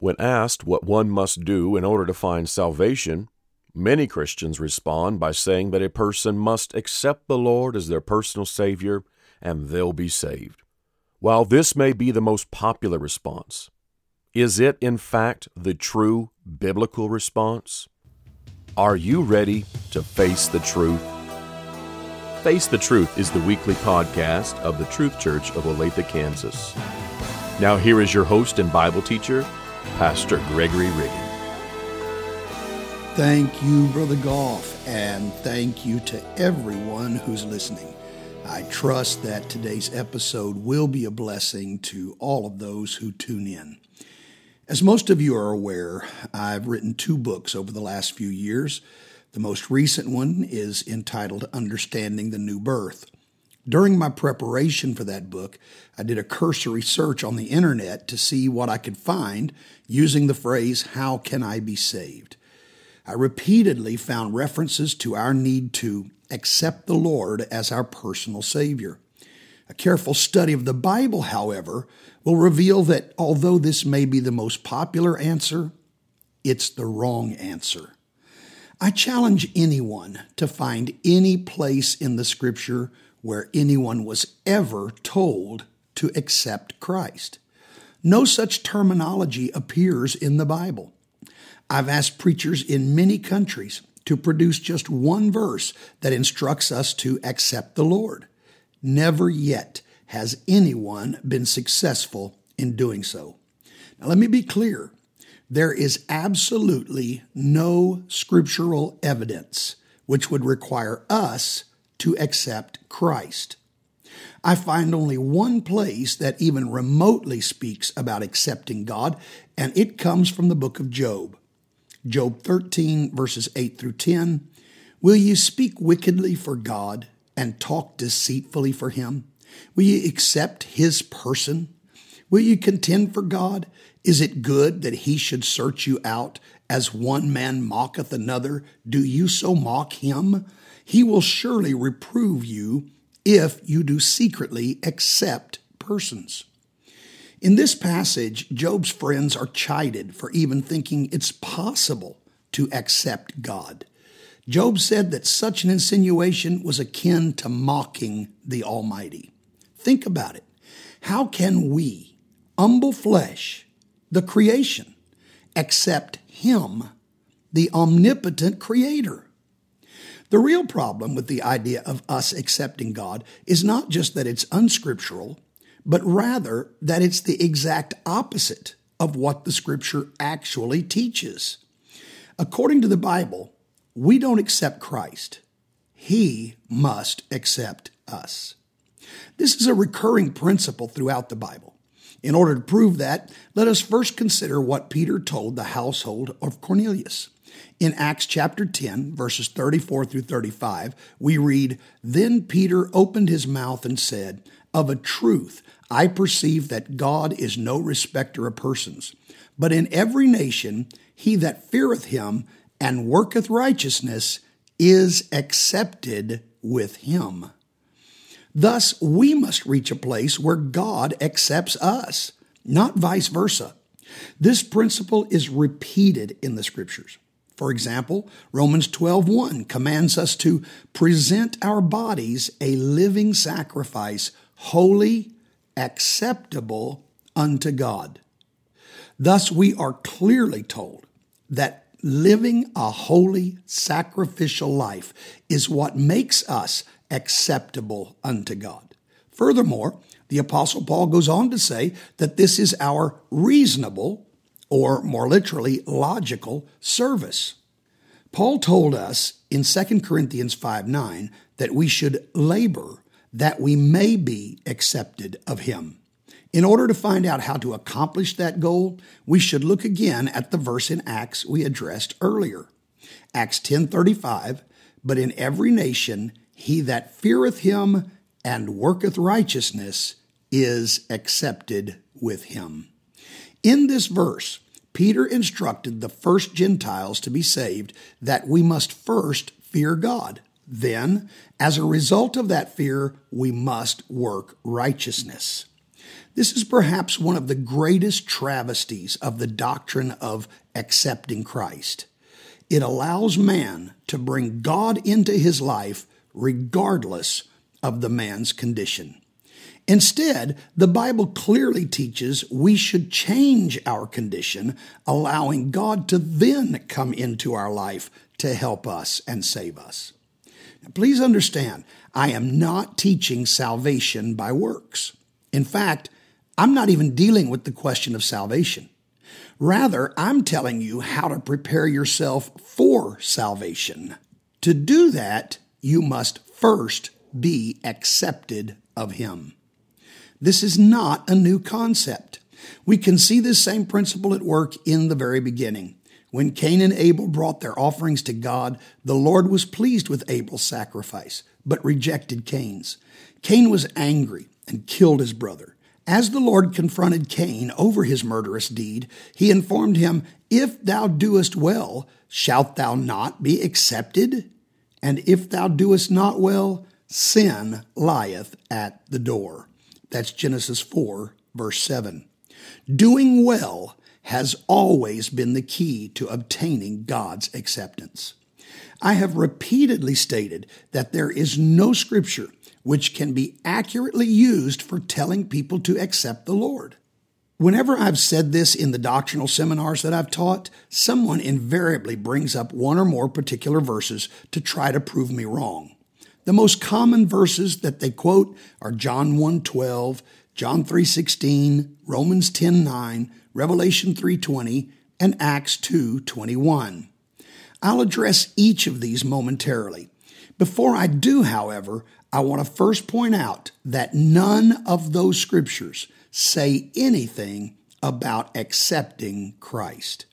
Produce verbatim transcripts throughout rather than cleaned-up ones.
When asked what one must do in order to find salvation, many Christians respond by saying that a person must accept the Lord as their personal Savior and they'll be saved. While this may be the most popular response, is it in fact the true biblical response? Are you ready to face the truth? Face the Truth is the weekly podcast of the Truth Church of Olathe, Kansas. Now here is your host and Bible teacher, Pastor Gregory Riggin. Thank you, Brother Goff, and thank you to everyone who's listening. I trust that today's episode will be a blessing to all of those who tune in. As most of you are aware, I've written two books over the last few years. The most recent one is entitled Understanding the New Birth. During my preparation for that book, I did a cursory search on the internet to see what I could find using the phrase, "How can I be saved?" I repeatedly found references to our need to accept the Lord as our personal Savior. A careful study of the Bible, however, will reveal that although this may be the most popular answer, it's the wrong answer. I challenge anyone to find any place in the Scripture where anyone was ever told to accept Christ. No such terminology appears in the Bible. I've asked preachers in many countries to produce just one verse that instructs us to accept the Lord. Never yet has anyone been successful in doing so. Now, let me be clear. There is absolutely no scriptural evidence which would require us to accept Christ. I find only one place that even remotely speaks about accepting God, and it comes from the book of Job. Job thirteen, verses eight through ten. Will you speak wickedly for God and talk deceitfully for him? Will you accept his person? Will you contend for God? Is it good that he should search you out? As one man mocketh another, do you so mock him? He will surely reprove you if you do secretly accept persons. In this passage, Job's friends are chided for even thinking it's possible to accept God. Job said that such an insinuation was akin to mocking the Almighty. Think about it. How can we, humble flesh, the creation, accept him, the omnipotent creator? The real problem with the idea of us accepting God is not just that it's unscriptural, but rather that it's the exact opposite of what the Scripture actually teaches. According to the Bible, we don't accept Christ. He must accept us. This is a recurring principle throughout the Bible. In order to prove that, let us first consider what Peter told the household of Cornelius. In Acts chapter ten, verses thirty-four through thirty-five, we read, "Then Peter opened his mouth and said, Of a truth, I perceive that God is no respecter of persons, but in every nation he that feareth him and worketh righteousness is accepted with him." Thus, we must reach a place where God accepts us, not vice versa. This principle is repeated in the Scriptures. For example, Romans twelve one commands us to present our bodies a living sacrifice, holy, acceptable unto God. Thus, we are clearly told that living a holy, sacrificial life is what makes us acceptable unto God. Furthermore, the Apostle Paul goes on to say that this is our reasonable, or more literally, logical service. Paul told us in Second Corinthians five nine that we should labor that we may be accepted of him. In order to find out how to accomplish that goal, we should look again at the verse in Acts we addressed earlier. Acts ten thirty-five, "But in every nation he that feareth him and worketh righteousness is accepted with him." In this verse, Peter instructed the first Gentiles to be saved that we must first fear God. Then, as a result of that fear, we must work righteousness. This is perhaps one of the greatest travesties of the doctrine of accepting Christ. It allows man to bring God into his life regardless of the man's condition. Instead, the Bible clearly teaches we should change our condition, allowing God to then come into our life to help us and save us. Now, please understand, I am not teaching salvation by works. In fact, I'm not even dealing with the question of salvation. Rather, I'm telling you how to prepare yourself for salvation. To do that, you must first be accepted of Him. This is not a new concept. We can see this same principle at work in the very beginning. When Cain and Abel brought their offerings to God, the Lord was pleased with Abel's sacrifice, but rejected Cain's. Cain was angry and killed his brother. As the Lord confronted Cain over his murderous deed, he informed him, "If thou doest well, shalt thou not be accepted? And if thou doest not well, sin lieth at the door." That's Genesis four, verse seven. Doing well has always been the key to obtaining God's acceptance. I have repeatedly stated that there is no scripture which can be accurately used for telling people to accept the Lord. Whenever I've said this in the doctrinal seminars that I've taught, someone invariably brings up one or more particular verses to try to prove me wrong. The most common verses that they quote are John one twelve, John three sixteen, Romans ten nine, Revelation three twenty, and Acts two twenty-one. I'll address each of these momentarily. Before I do, however, I want to first point out that none of those scriptures say anything about accepting Christ.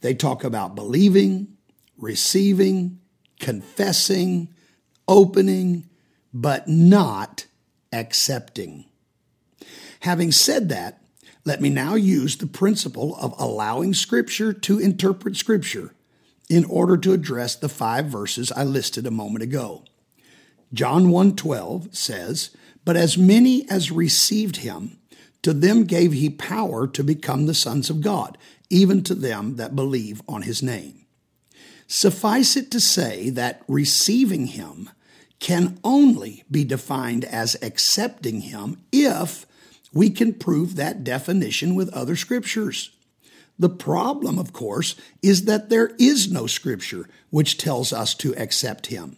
They talk about believing, receiving, confessing, opening, but not accepting. Having said that, let me now use the principle of allowing Scripture to interpret Scripture in order to address the five verses I listed a moment ago. John one twelve says, "But as many as received him, to them gave he power to become the sons of God, even to them that believe on his name." Suffice it to say that receiving him can only be defined as accepting him if we can prove that definition with other scriptures. The problem, of course, is that there is no scripture which tells us to accept him.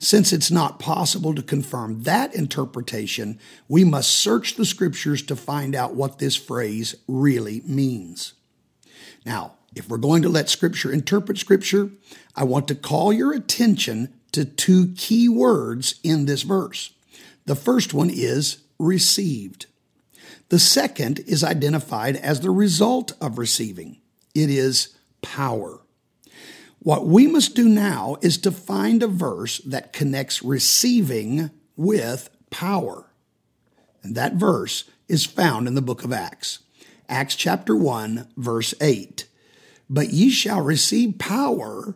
Since it's not possible to confirm that interpretation, we must search the scriptures to find out what this phrase really means. Now, if we're going to let Scripture interpret Scripture, I want to call your attention to two key words in this verse. The first one is received. The second is identified as the result of receiving. It is power. What we must do now is to find a verse that connects receiving with power. And that verse is found in the book of Acts. Acts chapter one, verse eight. "But ye shall receive power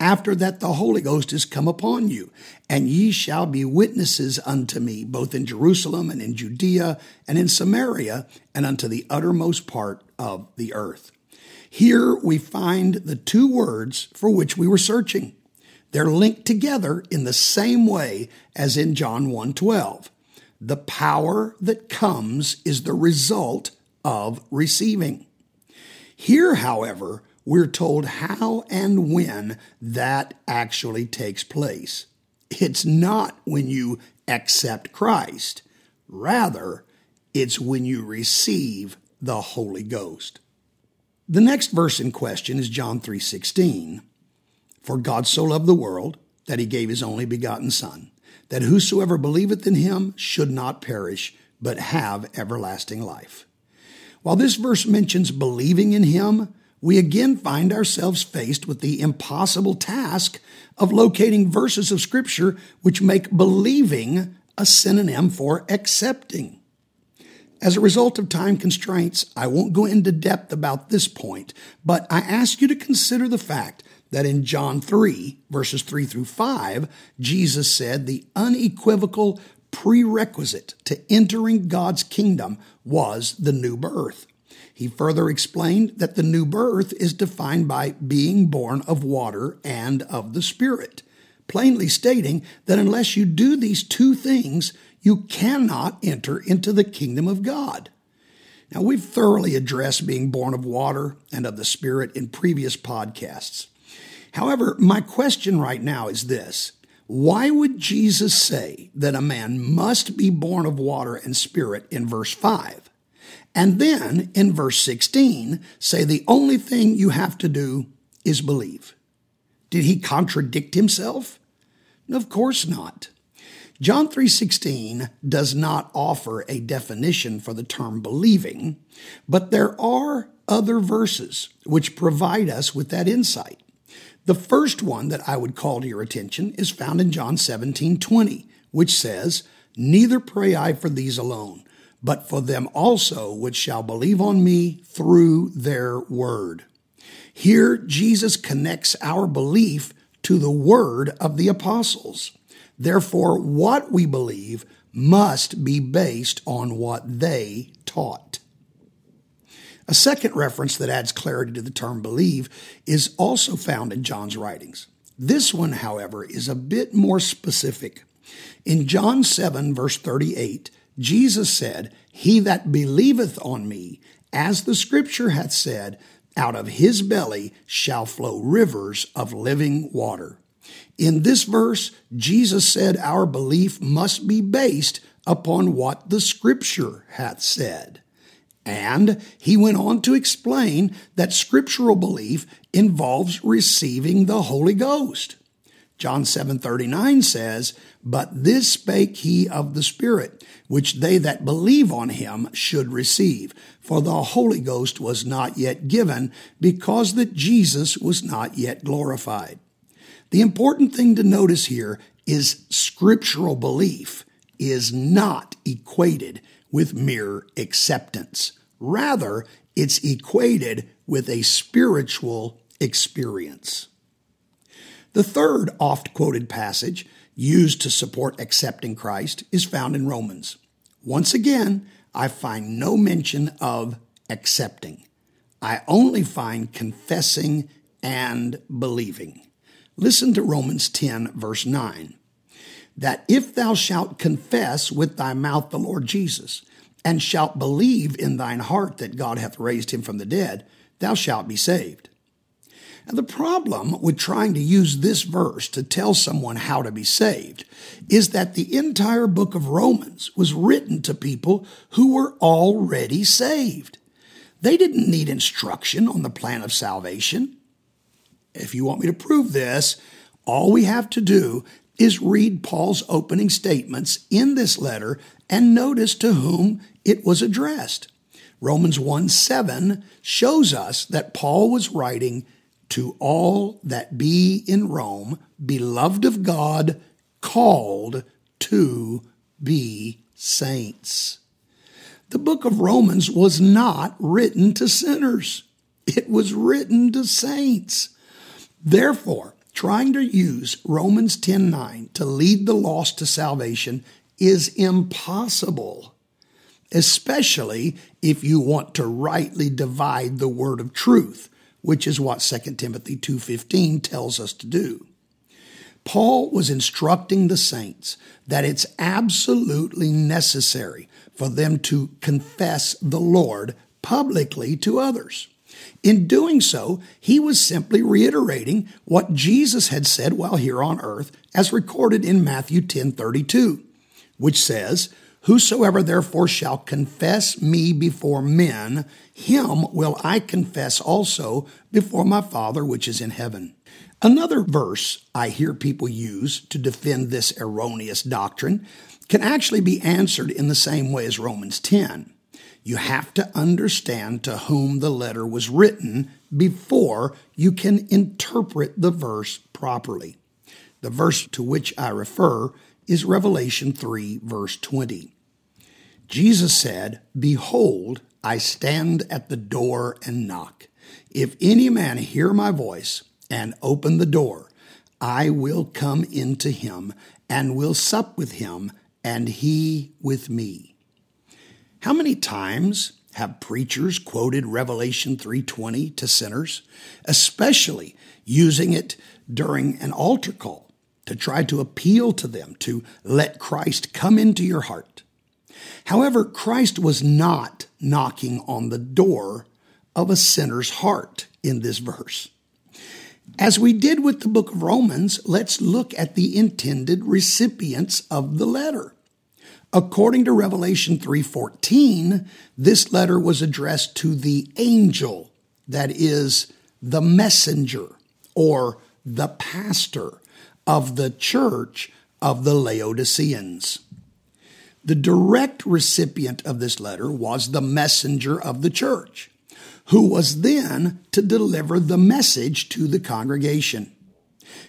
after that the Holy Ghost is come upon you, and ye shall be witnesses unto me, both in Jerusalem and in Judea and in Samaria, and unto the uttermost part of the earth." Here we find the two words for which we were searching. They're linked together in the same way as in John one twelve. The power that comes is the result of receiving. Here, however, we're told how and when that actually takes place. It's not when you accept Christ. Rather, it's when you receive the Holy Ghost. The next verse in question is John three sixteen. "For God so loved the world that he gave his only begotten Son, that whosoever believeth in him should not perish, but have everlasting life." While this verse mentions believing in him, we again find ourselves faced with the impossible task of locating verses of Scripture which make believing a synonym for accepting. As a result of time constraints, I won't go into depth about this point, but I ask you to consider the fact that in John three, verses three through five, Jesus said the unequivocal, prerequisite to entering God's kingdom was the new birth. He further explained that the new birth is defined by being born of water and of the Spirit, plainly stating that unless you do these two things, you cannot enter into the kingdom of God. Now, we've thoroughly addressed being born of water and of the Spirit in previous podcasts. However, my question right now is this. Why would Jesus say that a man must be born of water and Spirit in verse five? And then in verse sixteen, say the only thing you have to do is believe. Did he contradict himself? Of course not. John three sixteen does not offer a definition for the term believing, but there are other verses which provide us with that insight. The first one that I would call to your attention is found in John seventeen twenty, which says, "Neither pray I for these alone, but for them also which shall believe on me through their word." Here, Jesus connects our belief to the word of the apostles. Therefore, what we believe must be based on what they taught. A second reference that adds clarity to the term believe is also found in John's writings. This one, however, is a bit more specific. In John seven, verse thirty-eight, Jesus said, "He that believeth on me, as the scripture hath said, out of his belly shall flow rivers of living water." In this verse, Jesus said our belief must be based upon what the scripture hath said. And he went on to explain that scriptural belief involves receiving the Holy Ghost. John seven thirty-nine says, "But this spake he of the Spirit, which they that believe on him should receive. For the Holy Ghost was not yet given, because that Jesus was not yet glorified." The important thing to notice here is scriptural belief is not equated with mere acceptance. Rather, it's equated with a spiritual experience. The third oft-quoted passage used to support accepting Christ is found in Romans. Once again, I find no mention of accepting. I only find confessing and believing. Listen to Romans ten, verse nine, "That if thou shalt confess with thy mouth the Lord Jesus, and shalt believe in thine heart that God hath raised him from the dead, thou shalt be saved." Now, the problem with trying to use this verse to tell someone how to be saved is that the entire book of Romans was written to people who were already saved. They didn't need instruction on the plan of salvation. If you want me to prove this, all we have to do is read Paul's opening statements in this letter and notice to whom it was addressed. Romans one seven shows us that Paul was writing to all that be in Rome, beloved of God, called to be saints. The book of Romans was not written to sinners. It was written to saints. Therefore, trying to use Romans ten nine to lead the lost to salvation is impossible, especially if you want to rightly divide the word of truth, which is what Second Timothy two fifteen tells us to do. Paul was instructing the saints that it's absolutely necessary for them to confess the Lord publicly to others. In doing so, he was simply reiterating what Jesus had said while here on earth, as recorded in Matthew ten thirty-two, which says, "Whosoever therefore shall confess me before men, him will I confess also before my Father which is in heaven." Another verse I hear people use to defend this erroneous doctrine can actually be answered in the same way as Romans ten. You have to understand to whom the letter was written before you can interpret the verse properly. The verse to which I refer is Revelation three, verse twenty. Jesus said, "Behold, I stand at the door and knock. If any man hear my voice and open the door, I will come into him and will sup with him and he with me. How many times have preachers quoted Revelation three twenty to sinners, especially using it during an altar call to try to appeal to them to let Christ come into your heart? However, Christ was not knocking on the door of a sinner's heart in this verse. As we did with the book of Romans, let's look at the intended recipients of the letter. According to Revelation three fourteen, this letter was addressed to the angel, that is, the messenger or the pastor of the church of the Laodiceans. The direct recipient of this letter was the messenger of the church, who was then to deliver the message to the congregation.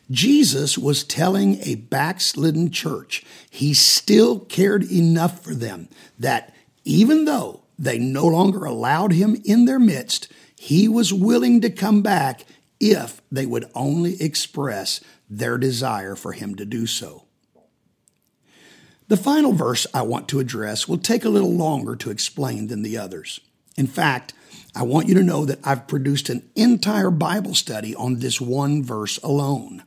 Jesus was telling a backslidden church he still cared enough for them that even though they no longer allowed him in their midst, he was willing to come back if they would only express their desire for him to do so. The final verse I want to address will take a little longer to explain than the others. In fact, I want you to know that I've produced an entire Bible study on this one verse alone.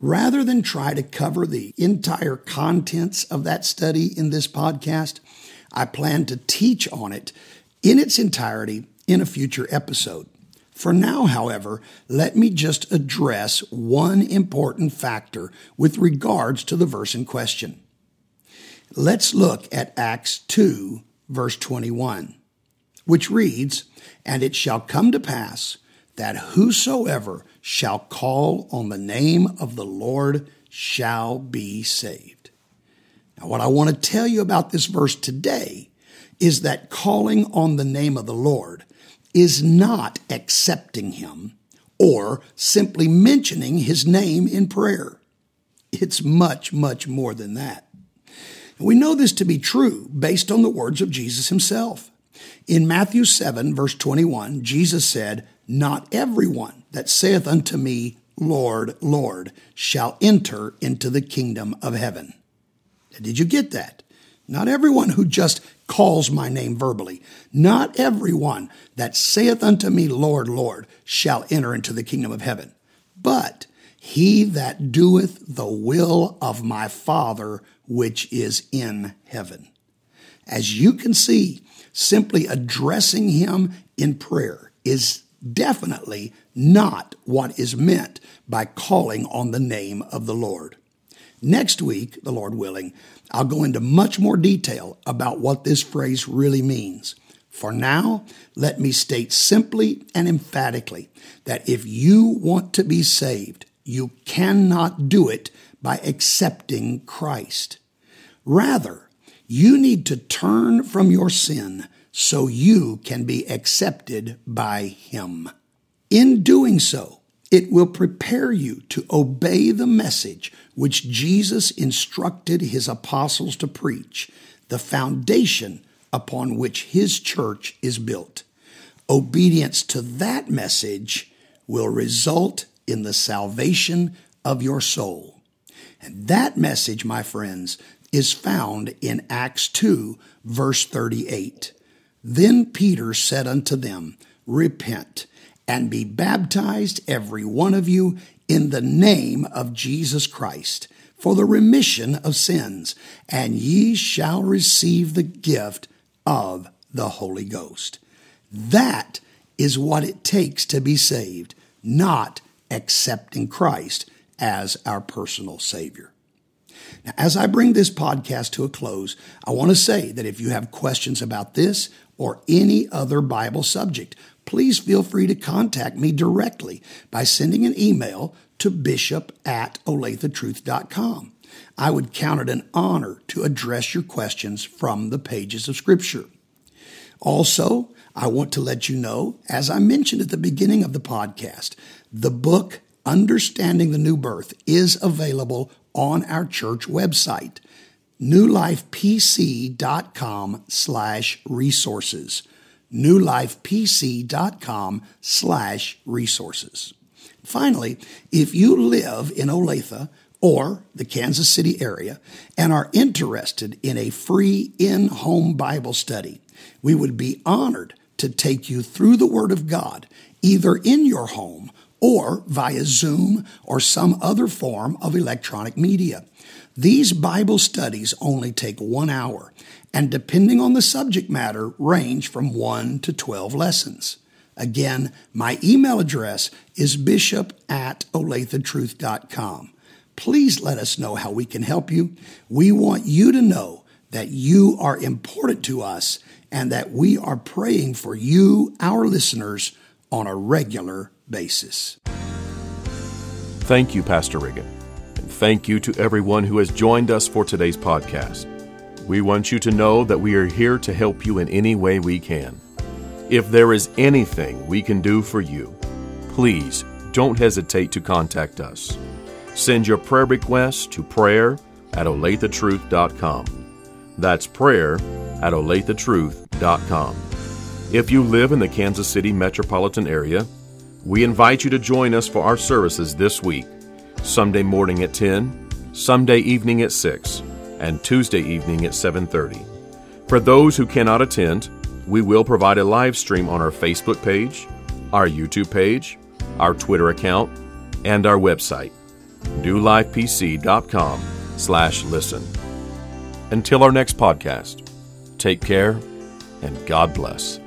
Rather than try to cover the entire contents of that study in this podcast, I plan to teach on it in its entirety in a future episode. For now, however, let me just address one important factor with regards to the verse in question. Let's look at Acts two, verse twenty-one. Which reads, "And it shall come to pass that whosoever shall call on the name of the Lord shall be saved." Now, what I want to tell you about this verse today is that calling on the name of the Lord is not accepting him or simply mentioning his name in prayer. It's much, much more than that. And we know this to be true based on the words of Jesus himself. In Matthew seven, verse twenty-one, Jesus said, "Not everyone that saith unto me, Lord, Lord, shall enter into the kingdom of heaven." Did you get that? Not everyone who just calls my name verbally. Not everyone that saith unto me, Lord, Lord, shall enter into the kingdom of heaven. But he that doeth the will of my Father which is in heaven. As you can see, simply addressing him in prayer is definitely not what is meant by calling on the name of the Lord. Next week, the Lord willing, I'll go into much more detail about what this phrase really means. For now, let me state simply and emphatically that if you want to be saved, you cannot do it by accepting Christ. Rather, you need to turn from your sin so you can be accepted by him. In doing so, it will prepare you to obey the message which Jesus instructed his apostles to preach, the foundation upon which his church is built. Obedience to that message will result in the salvation of your soul. And that message, my friends, is found in Acts two, verse thirty-eight. "Then Peter said unto them, Repent, and be baptized every one of you in the name of Jesus Christ, for the remission of sins, and ye shall receive the gift of the Holy Ghost." That is what it takes to be saved, not accepting Christ as our personal Savior. Now, as I bring this podcast to a close, I want to say that if you have questions about this or any other Bible subject, please feel free to contact me directly by sending an email to bishop at olathe truth dot com. I would count it an honor to address your questions from the pages of Scripture. Also, I want to let you know, as I mentioned at the beginning of the podcast, the book Understanding the New Birth is available on our church website, newlifepc.com slash resources, newlifepc.com slash resources. Finally, if you live in Olathe or the Kansas City area and are interested in a free in-home Bible study, we would be honored to take you through the Word of God, either in your home or via Zoom or some other form of electronic media. These Bible studies only take one hour, and depending on the subject matter, range from one to twelve lessons. Again, my email address is bishop at olathe truth dot com. Please let us know how we can help you. We want you to know that you are important to us and that we are praying for you, our listeners, on a regular basis. Thank you, Pastor Riggin, and thank you to everyone who has joined us for today's podcast. We want you to know that we are here to help you in any way we can. If there is anything we can do for you, please don't hesitate to contact us. Send your prayer requests to prayer at olathe truth dot com. That's prayer at olathe truth dot com. If you live in the Kansas City metropolitan area, we invite you to join us for our services this week, Sunday morning at ten, Sunday evening at six, and Tuesday evening at seven thirty. For those who cannot attend, we will provide a live stream on our Facebook page, our YouTube page, our Twitter account, and our website, new life p c dot com slash listen. Until our next podcast, take care and God bless.